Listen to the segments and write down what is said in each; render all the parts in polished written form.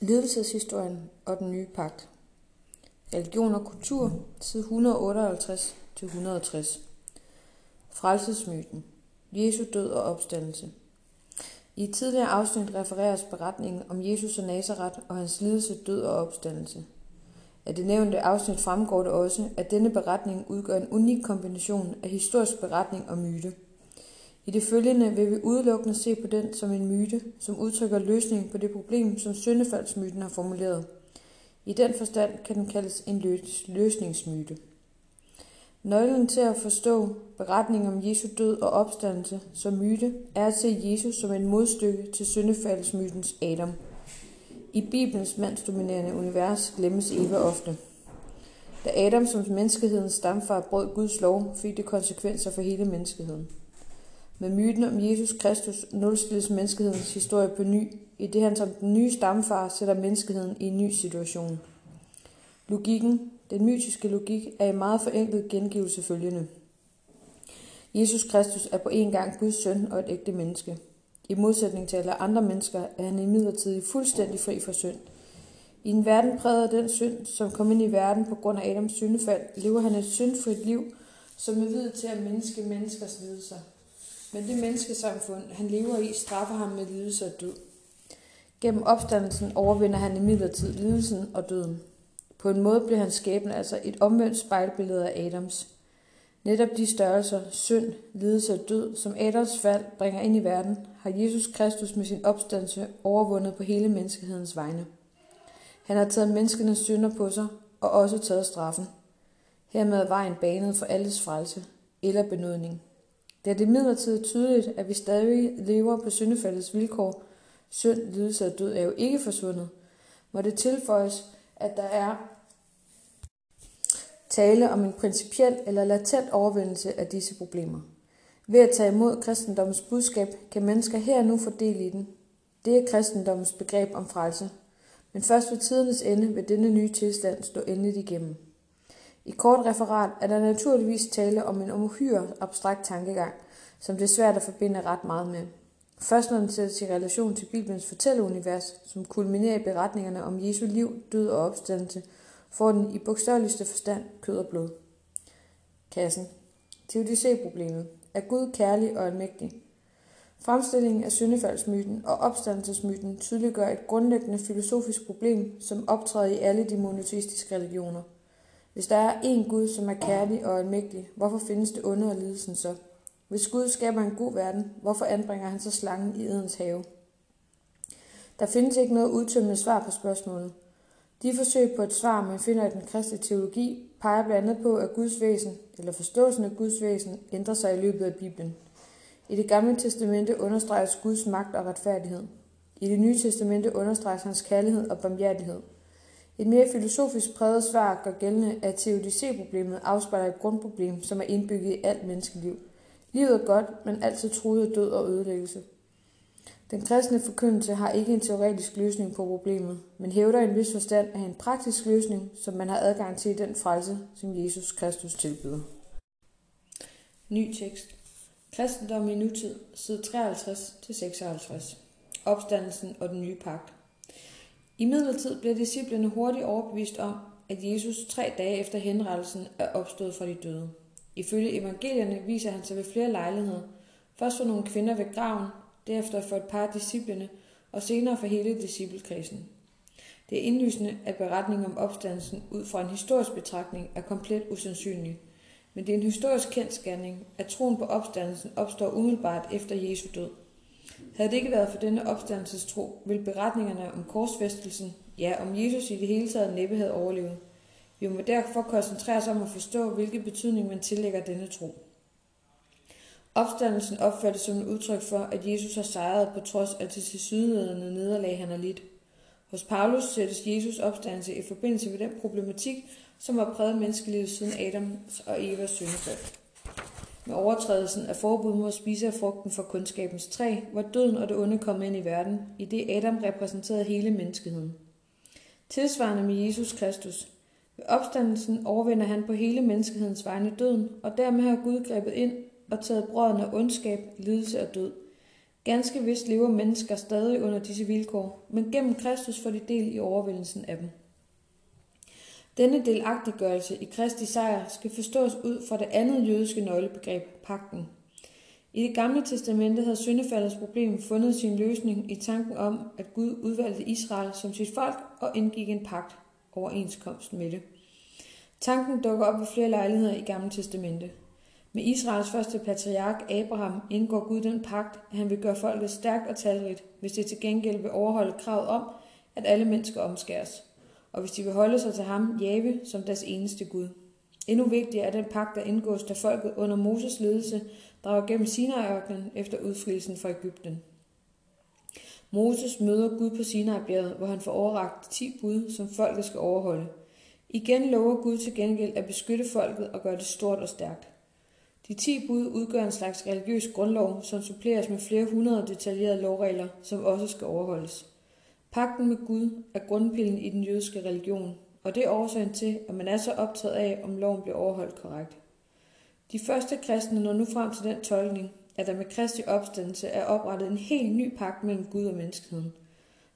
Lidelseshistorien og den nye pagt. Religion og kultur, side 158-160. Frelsesmyten. Jesu død og opstandelse. I et tidligere afsnit refereres beretningen om Jesus og Nazareth og hans lidelse, død og opstandelse. Af det nævnte afsnit fremgår det også, at denne beretning udgør en unik kombination af historisk beretning og myte. I det følgende vil vi udelukkende se på den som en myte, som udtrykker løsningen på det problem, som syndefaldsmyten har formuleret. I den forstand kan den kaldes en løsningsmyte. Nøglen til at forstå beretningen om Jesu død og opstandelse som myte er at se Jesus som et modstykke til syndefaldsmytens Adam. I Bibelens mandsdominerende univers glemmes Eva ofte. Da Adam som menneskehedens stamfar brød Guds lov, fik det konsekvenser for hele menneskeheden. Med myten om Jesus Kristus nulstilles menneskehedens historie på ny, i det han som den nye stamfar sætter menneskeheden i en ny situation. Logikken, den mytiske logik, er i meget forenklet gengivelse følgende. Jesus Kristus er på en gang Guds søn og et ægte menneske. I modsætning til alle andre mennesker er han imidlertid fuldstændig fri fra synd. I en verden præget af den synd, som kom ind i verden på grund af Adams syndefald, lever han et syndfrit liv, som er videt til at mindske menneskers lidelser. Men det menneskesamfund, han lever i, straffer ham med lidelse og død. Gennem opstandelsen overvinder han imidlertid lidelsen og døden. På en måde bliver hans skæbne altså et omvendt spejlbillede af Adams. Netop de størrelser, synd, lidelse og død, som Adams fald bringer ind i verden, har Jesus Kristus med sin opstandelse overvundet på hele menneskehedens vegne. Han har taget menneskenes synder på sig og også taget straffen. Hermed er vejen banet for alles frelse eller benådning. Da det imidlertid tydeligt, at vi stadig lever på syndefaldets vilkår, synd, lidelse og død er jo ikke forsvundet, må det tilføjes, at der er tale om en principiel eller latent overvindelse af disse problemer. Ved at tage imod kristendommens budskab, kan mennesker her og nu få del i den. Det er kristendommens begreb om frelse. Men først ved tidernes ende vil denne nye tilstand stå endeligt igennem. I kort referat er der naturligvis tale om en uhyre abstrakt tankegang, som det er svært at forbinde ret meget med. Først når den sættes i relation til Bibelens fortælleunivers, som kulminerer i beretningerne om Jesu liv, død og opstandelse, får den i bogstaveligste forstand kød og blod. Kassen. Teodicé-problemet. Er Gud kærlig og almægtig? Fremstillingen af syndefaldsmyten og opstandelsesmyten tydeliggør et grundlæggende filosofisk problem, som optræder i alle de monoteistiske religioner. Hvis der er én Gud, som er kærlig og almægtig, hvorfor findes det onde og lidelsen så? Hvis Gud skaber en god verden, hvorfor anbringer han så slangen i Edens have? Der findes ikke noget udtømmende svar på spørgsmålet. De forsøg på et svar, man finder i den kristne teologi, peger blandt andet på, at Guds væsen, eller forståelsen af Guds væsen, ændrer sig i løbet af Bibelen. I det gamle testamente understreges Guds magt og retfærdighed. I det nye testamente understreges hans kærlighed og barmhjertighed. Et mere filosofisk præget svar gør gældende, at teodicé-problemet afspejler et grundproblem, som er indbygget i alt menneskeliv. Livet er godt, men altid truet af død og ødelæggelse. Den kristne forkyndelse har ikke en teoretisk løsning på problemet, men hævder i en vis forstand at have en praktisk løsning, som man har adgang til i den frelse, som Jesus Kristus tilbyder. Ny tekst. Kristendom i nutid, side 53-56. Opstandelsen og den nye pagt. Imidlertid bliver disciplene hurtigt overbevist om, at Jesus 3 dage efter henrettelsen er opstået fra de døde. Ifølge evangelierne viser han sig ved flere lejligheder, først for nogle kvinder ved graven, derefter for et par af disciplene og senere for hele disciplekredsen. Det er indlysende, at beretningen om opstandelsen ud fra en historisk betragtning er komplet usandsynlig, men det er en historisk kendsgerning, at troen på opstandelsen opstår umiddelbart efter Jesu død. Havde det ikke været for denne opstandelsestro, ville beretningerne om korsfæstelsen, ja om Jesus i det hele taget næppe havde overlevet. Vi må derfor koncentrere os om at forstå, hvilken betydning man tillægger denne tro. Opstandelsen opfattes som et udtryk for, at Jesus har sejret på trods af det tilsyneladende nederlag, han har lidt. Hos Paulus sættes Jesus' opstandelse i forbindelse med den problematik, som har præget menneskelivet siden Adams og Evas syndefald. Med overtrædelsen af forbuddet mod at spise af frugten fra kundskabens træ, var døden og det onde kommet ind i verden, i det Adam repræsenterede hele menneskeheden. Tilsvarende med Jesus Kristus. Ved opstandelsen overvinder han på hele menneskehedens vegne døden, og dermed har Gud grebet ind og taget brøden af ondskab, lidelse og død. Ganske vist lever mennesker stadig under disse vilkår, men gennem Kristus får de del i overvindelsen af dem. Denne delagtiggørelse i Kristi sejr skal forstås ud fra det andet jødiske nøglebegreb, pagten. I Det Gamle Testamente havde syndefaldets problem fundet sin løsning i tanken om, at Gud udvalgte Israel som sit folk og indgik en pagt, overenskomst med det. Tanken dukker op ved flere lejligheder i Gamle Testamente. Med Israels første patriark, Abraham, indgår Gud den pagt, at han vil gøre folket stærkt og talrigt, hvis det til gengæld vil overholde kravet om, at alle mennesker omskæres, og hvis de vil holde sig til ham, Jahve, som deres eneste Gud. Endnu vigtigere er den pagt, der indgås, da folket under Moses ledelse drager gennem Sinai-ørkenen efter udfrielsen fra Egypten. Moses møder Gud på Sinai-bjerget, hvor han får overrakt 10 bud, som folket skal overholde. Igen lover Gud til gengæld at beskytte folket og gøre det stort og stærkt. De 10 bud udgør en slags religiøs grundlov, som suppleres med flere hundrede detaljerede lovregler, som også skal overholdes. Pagten med Gud er grundpillen i den jødiske religion, og det er årsagen til, at man er så optaget af, om loven bliver overholdt korrekt. De første kristne når nu frem til den tolkning, at der med Kristi opstandelse er oprettet en helt ny pagt mellem Gud og menneskeheden.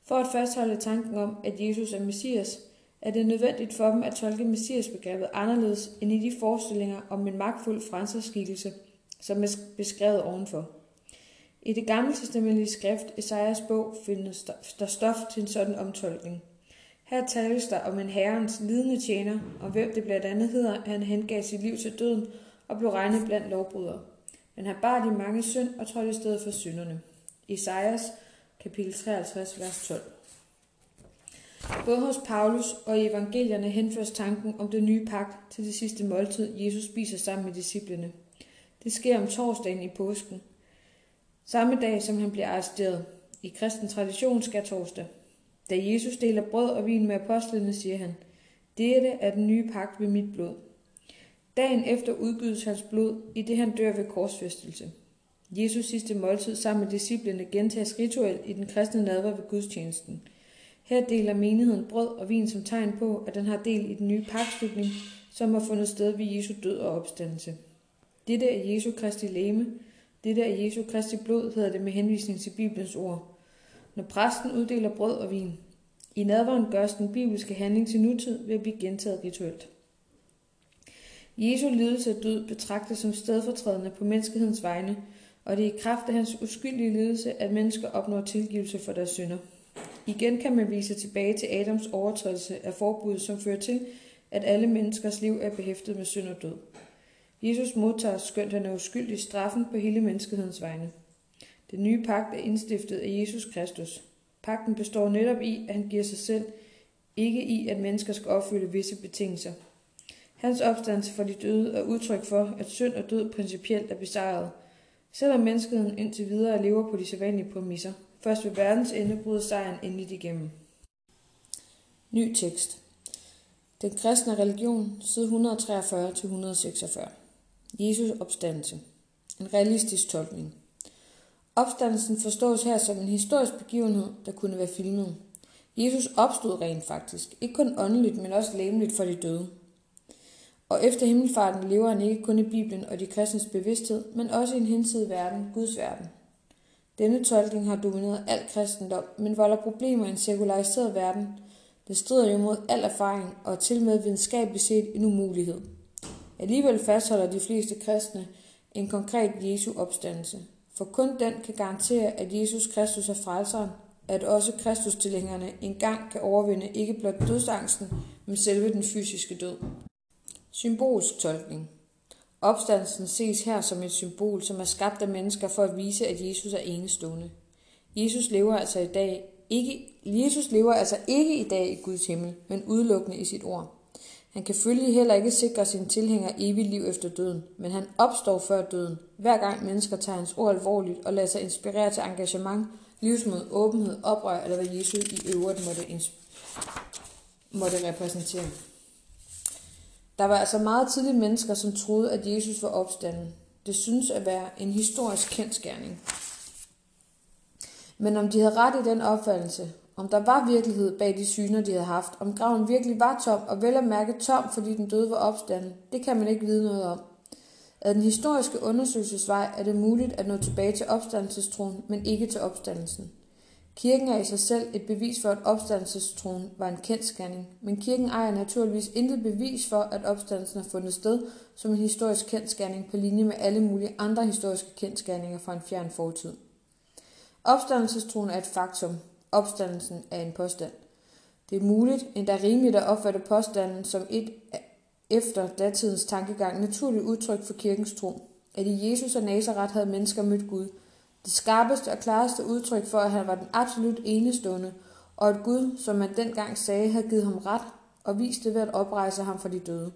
For at fastholde tanken om, at Jesus er Messias, er det nødvendigt for dem at tolke Messias-begrebet anderledes end i de forestillinger om en magtfuld frelserskikkelse, som er beskrevet ovenfor. I Det Gamle Testamentlige skrift, Esajas bog, findes der stof til en sådan omtolkning. Her tales der om en herrens lidende tjener, og hvem det blandt andet hedder, at han hengav sit liv til døden og blev regnet blandt lovbrydere. Men han bar de mange synd og trådte i stedet for synderne. Esajas, kapitel 53, vers 12. Både hos Paulus og i evangelierne henføres tanken om det nye pagt til det sidste måltid, Jesus spiser sammen med disciplene. Det sker om torsdagen i påsken, samme dag som han bliver arresteret. I kristen tradition skal torsdag. Da Jesus deler brød og vin med apostlene, siger han, dette er den nye pagt ved mit blod. Dagen efter udgydes hans blod, i det han dør ved korsfæstelse. Jesus sidste måltid sammen med disciplene gentages rituelt i den kristne nadver ved gudstjenesten. Her deler menigheden brød og vin som tegn på, at den har del i den nye pagtslutning, som har fundet sted ved Jesu død og opstandelse. Dette er Jesu Kristi legeme, dette er Jesu Kristi blod, hedder det med henvisning til Bibelens ord, når præsten uddeler brød og vin. I nadveren gøres den bibelske handling til nutid ved at blive gentaget rituelt. Jesu lidelse og død betragtes som stedfortrædende på menneskehedens vegne, og det er i kraft af hans uskyldige lidelse, at mennesker opnår tilgivelse for deres synder. Igen kan man vise tilbage til Adams overtrædelse af forbuddet, som fører til, at alle menneskers liv er behæftet med synd og død. Jesus modtager, skønt han er uskyldig, straffen på hele menneskehedens vegne. Den nye pagt er indstiftet af Jesus Kristus. Pagten består netop i, at han giver sig selv, ikke i, at mennesker skal opfylde visse betingelser. Hans opstandelse for de døde er udtryk for, at synd og død principielt er besejret, selvom menneskeheden indtil videre lever på de sædvanlige præmisser. Først ved verdens ende bryder sejren endeligt igennem. Ny tekst. Den kristne religion, side 143-146. Jesus opstandelse. En realistisk tolkning. Opstandelsen forstås her som en historisk begivenhed, der kunne være filmet. Jesus opstod rent faktisk, ikke kun åndeligt, men også legemligt for de døde. Og efter himmelfarten lever han ikke kun i Bibelen og de kristnes bevidsthed, men også i en hinsidig verden, Guds verden. Denne tolkning har domineret al kristendom, men volder problemer i en sekulariseret verden. Det strider jo mod al erfaring og er til med videnskabeligt set en umulighed. Alligevel fastholder de fleste kristne en konkret Jesu opstandelse, for kun den kan garantere, at Jesus Kristus er frelseren, at også Kristustilhængerne engang kan overvinde ikke blot dødsangsten, men selve den fysiske død. Symbolsk tolkning. Opstandelsen ses her som et symbol, som er skabt af mennesker for at vise, at Jesus er enestående. Jesus lever altså ikke i dag i Guds himmel, men udelukkende i sit ord. Han kan følgelig heller ikke sikre sine tilhængere evigt liv efter døden, men han opstår før døden, hver gang mennesker tager hans ord alvorligt og lader sig inspirere til engagement, livsmod, åbenhed, oprør eller hvad Jesus i øvrigt måtte repræsentere. Der var altså meget tidlige mennesker, som troede, at Jesus var opstanden. Det synes at være en historisk kendsgerning. Men om de havde ret i den opfattelse, om der var virkelighed bag de syner, de havde haft, om graven virkelig var tom, og vel at mærke tom, fordi den døde var opstanden, det kan man ikke vide noget om. Ad den historiske undersøgelsesvej er det muligt at nå tilbage til opstandelsestroen, men ikke til opstandelsen. Kirken er i sig selv et bevis for, at opstandelsestroen var en kendsgerning, men kirken ejer naturligvis intet bevis for, at opstandelsen har fundet sted som en historisk kendsgerning på linje med alle mulige andre historiske kendsgerninger fra en fjern fortid. Opstandelsestroen er et faktum. Opstandelsen er en påstand. Det er muligt, endda rimeligt at opfatte påstanden som et efter datidens tankegang naturligt udtryk for kirkens tro, at i Jesus af Nazaret havde mennesker mødt Gud. Det skarpeste og klareste udtryk for, at han var den absolut enestående, og at Gud, som man dengang sagde, havde givet ham ret og vist det ved at oprejse ham fra de døde.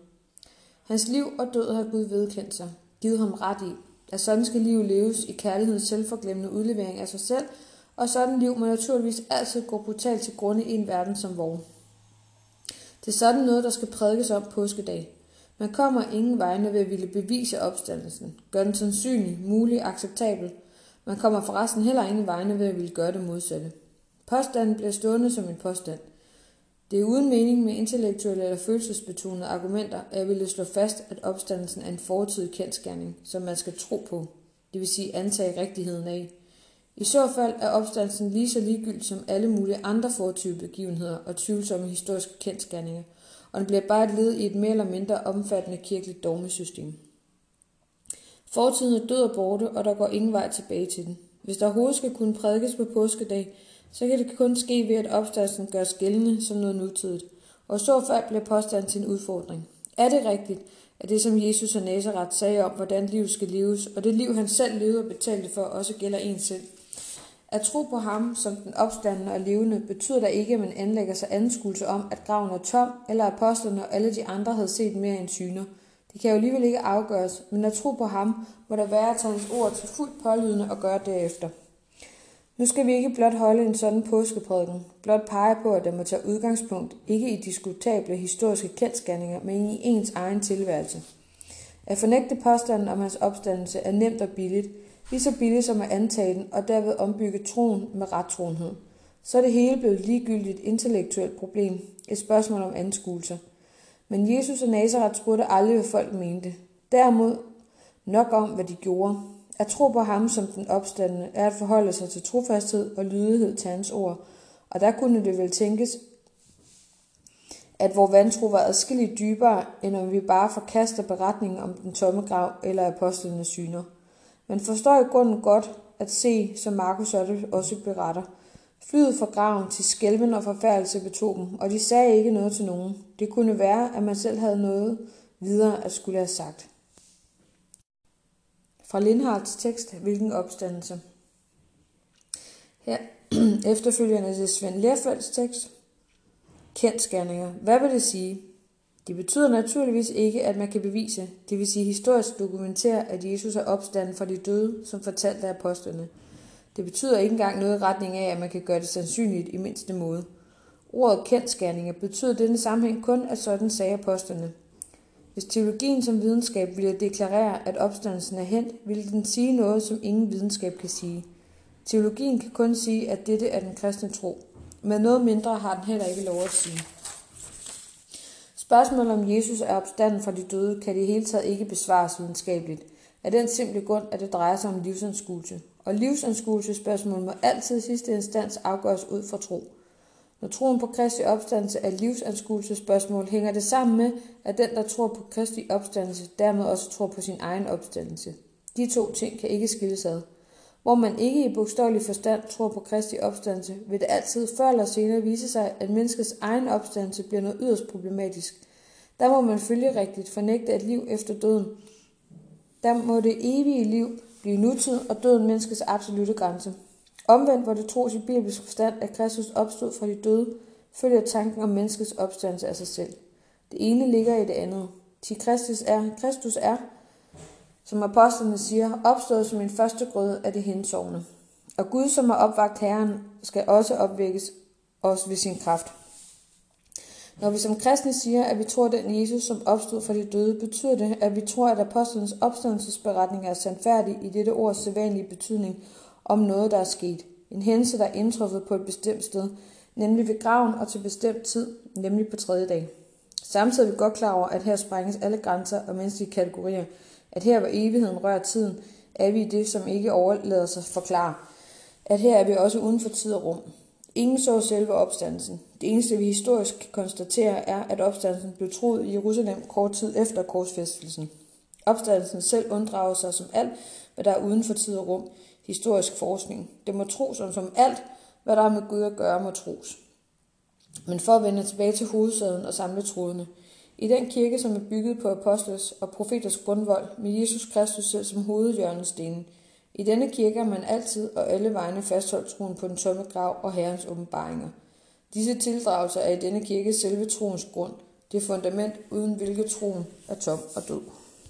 Hans liv og død har Gud vedkendt sig, givet ham ret i, at sådan skal liv leves i kærlighedens selvforglemmende udlevering af sig selv, og sådan liv må naturligvis altid gå brutalt til grunde i en verden som vores. Det er sådan noget, der skal prædikes om påskedag. Man kommer ingen vegne ved at ville bevise opstandelsen, gøre den sandsynlig, mulig, acceptabel. Man kommer forresten heller ingen vegne ved at ville gøre det modsatte. Påstanden bliver stående som en påstand. Det er uden mening med intellektuelle eller følelsesbetonede argumenter, at jeg ville slå fast, at opstandelsen er en fortidig kendsgerning, som man skal tro på, det vil sige antage rigtigheden af. I så fald er opstandelsen lige så ligegyldig som alle mulige andre fortidige begivenheder og tvivlsomme historiske kendsgerninger, og den bliver bare et led i et mere eller mindre omfattende kirkeligt dogmesystem. Fortiden er død og borte, og der går ingen vej tilbage til den. Hvis der overhovedet skal kunne prædikes på påskedag, så kan det kun ske ved, at opstandelsen gøres gældende som noget nutidigt, og i så fald bliver påstanden til en udfordring. Er det rigtigt, at det som Jesus af Nazaret sagde om, hvordan livet skal leves, og det liv han selv levede og betalte for, også gælder en selv? At tro på ham som den opstandende og levende betyder da ikke, at man anlægger sig anskuelse om, at graven er tom, eller apostlerne og alle de andre havde set mere end syner. Det kan jo alligevel ikke afgøres, men at tro på ham må der være at tage hans ord til fuldt pålydende og gøre derefter. Nu skal vi ikke blot holde en sådan påskeprædiken, blot pege på, at den må tage udgangspunkt ikke i diskutable historiske kendsgerninger, men i ens egen tilværelse. At fornægte påstanden om hans opstandelse er nemt og billigt, lige så billigt som at antage den og derved ombygge troen med rettroenhed. Så er det hele blevet ligegyldigt et intellektuelt problem, et spørgsmål om anskuelser. Men Jesus af Nazaret spurgte aldrig, hvad folk mente. Derimod nok om, hvad de gjorde. At tro på ham som den opstandende er at forholde sig til trofasthed og lydighed til hans ord, og der kunne det vel tænkes, at vor vantro var adskilligt dybere, end om vi bare forkaster beretningen om den tomme grav eller apostlenes syner. Man forstår i grunden godt at se, som Markus også beretter. Flyet fra graven til skælven og forfærdelse betog dem, og de sagde ikke noget til nogen. Det kunne være, at man selv havde noget videre at skulle have sagt. Fra Lindhards tekst, hvilken opstandelse. Her efterfølgende til Svend Lerfelds tekst. Kendsgerninger. Hvad vil det sige? Det betyder naturligvis ikke, at man kan bevise, det vil sige historisk dokumentere, at Jesus er opstanden fra de døde, som fortalt af apostlene. Det betyder ikke engang noget i retning af, at man kan gøre det sandsynligt i mindste måde. Ordet kendsgerninger betyder i denne sammenhæng kun, at sådan sagde apostlene. Hvis teologien som videnskab ville deklarere, at opstandelsen er hent, ville den sige noget, som ingen videnskab kan sige. Teologien kan kun sige, at dette er den kristne tro, men noget mindre har den heller ikke lov at sige. Spørgsmålet om Jesus er opstanden fra de døde kan det i hele taget ikke besvares videnskabeligt, af den simple grund, at det drejer sig om livsanskuelse. Og livsanskuelsespørgsmål må altid i sidste instans afgøres ud fra tro. Når troen på Kristi opstandelse er livsanskuelsespørgsmål, hænger det sammen med, at den, der tror på Kristi opstandelse, dermed også tror på sin egen opstandelse. De to ting kan ikke skilles ad. Hvor man ikke i bogstavelig forstand tror på Kristi opstandelse, vil det altid før eller senere vise sig, at menneskets egen opstandelse bliver noget yderst problematisk. Der må man følgerigtigt fornægte et liv efter døden. Der må det evige liv blive nutid og døden menneskets absolute grænse. Omvendt, hvor det tros i bibelsk forstand, at Kristus opstod fra de døde, følger tanken om menneskets opstandelse af sig selv. Det ene ligger i det andet. Til Kristus er, som apostlene siger, opstået som en førstegrøde af det hensovne. Og Gud, som har opvagt Herren, skal også opvækkes os ved sin kraft. Når vi som kristne siger, at vi tror den Jesus, som opstod fra de døde, betyder det, at vi tror, at apostlenes opstandelsesberetning er sandfærdig i dette ords sædvanlige betydning om noget, der er sket. En hændelse, der er indtruffet på et bestemt sted, nemlig ved graven og til bestemt tid, nemlig på 3. dag. Samtidig er vi godt klar over, at her sprænges alle grænser og menneskelige kategorier, At her, hvor evigheden rører tiden, er vi i det, som ikke overlader sig forklare. At her er vi også uden for tid og rum. Ingen så selve opstandelsen. Det eneste, vi historisk kan konstatere, er, at opstandelsen blev troet i Jerusalem kort tid efter korsfæstelsen. Opstandelsen selv unddrager sig som alt, hvad der er uden for tid og rum. Historisk forskning. Det må tros som alt, hvad der er med Gud at gøre, må tros. Men for at vende tilbage til hovedsagen og samle trådene. I den kirke, som er bygget på apostles og profeters grundvold, med Jesus Kristus selv som hovedhjørnestenen. I denne kirke har man altid og alle vegne fastholdt troen på den tomme grav og Herrens åbenbaringer. Disse tildragelser er i denne kirke selve troens grund, det fundament, uden hvilket troen er tom og død.